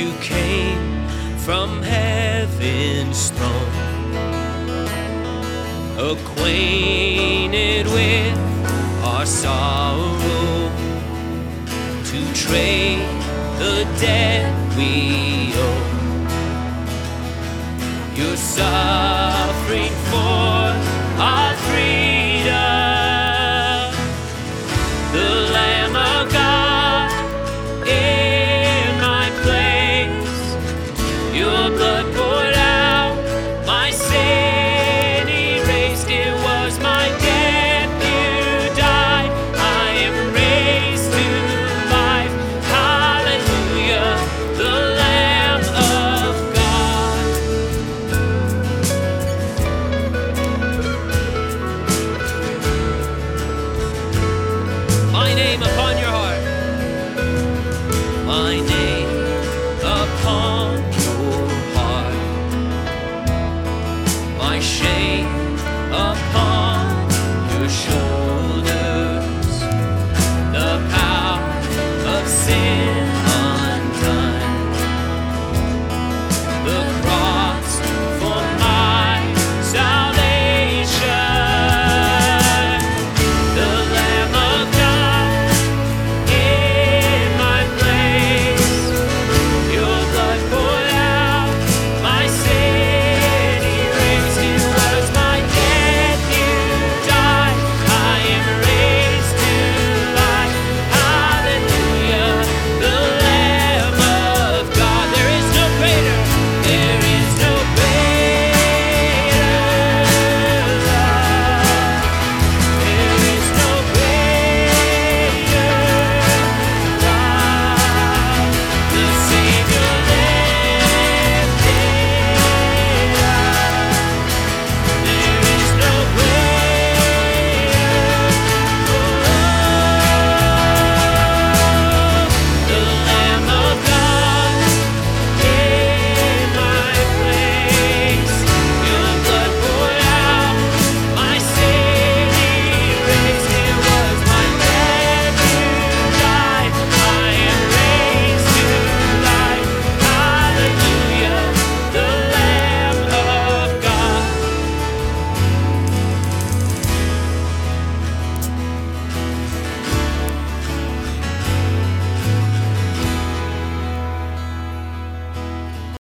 You came from heaven's throne, acquainted with our sorrow, to trade the debt we owe. Your suffering for our freedom.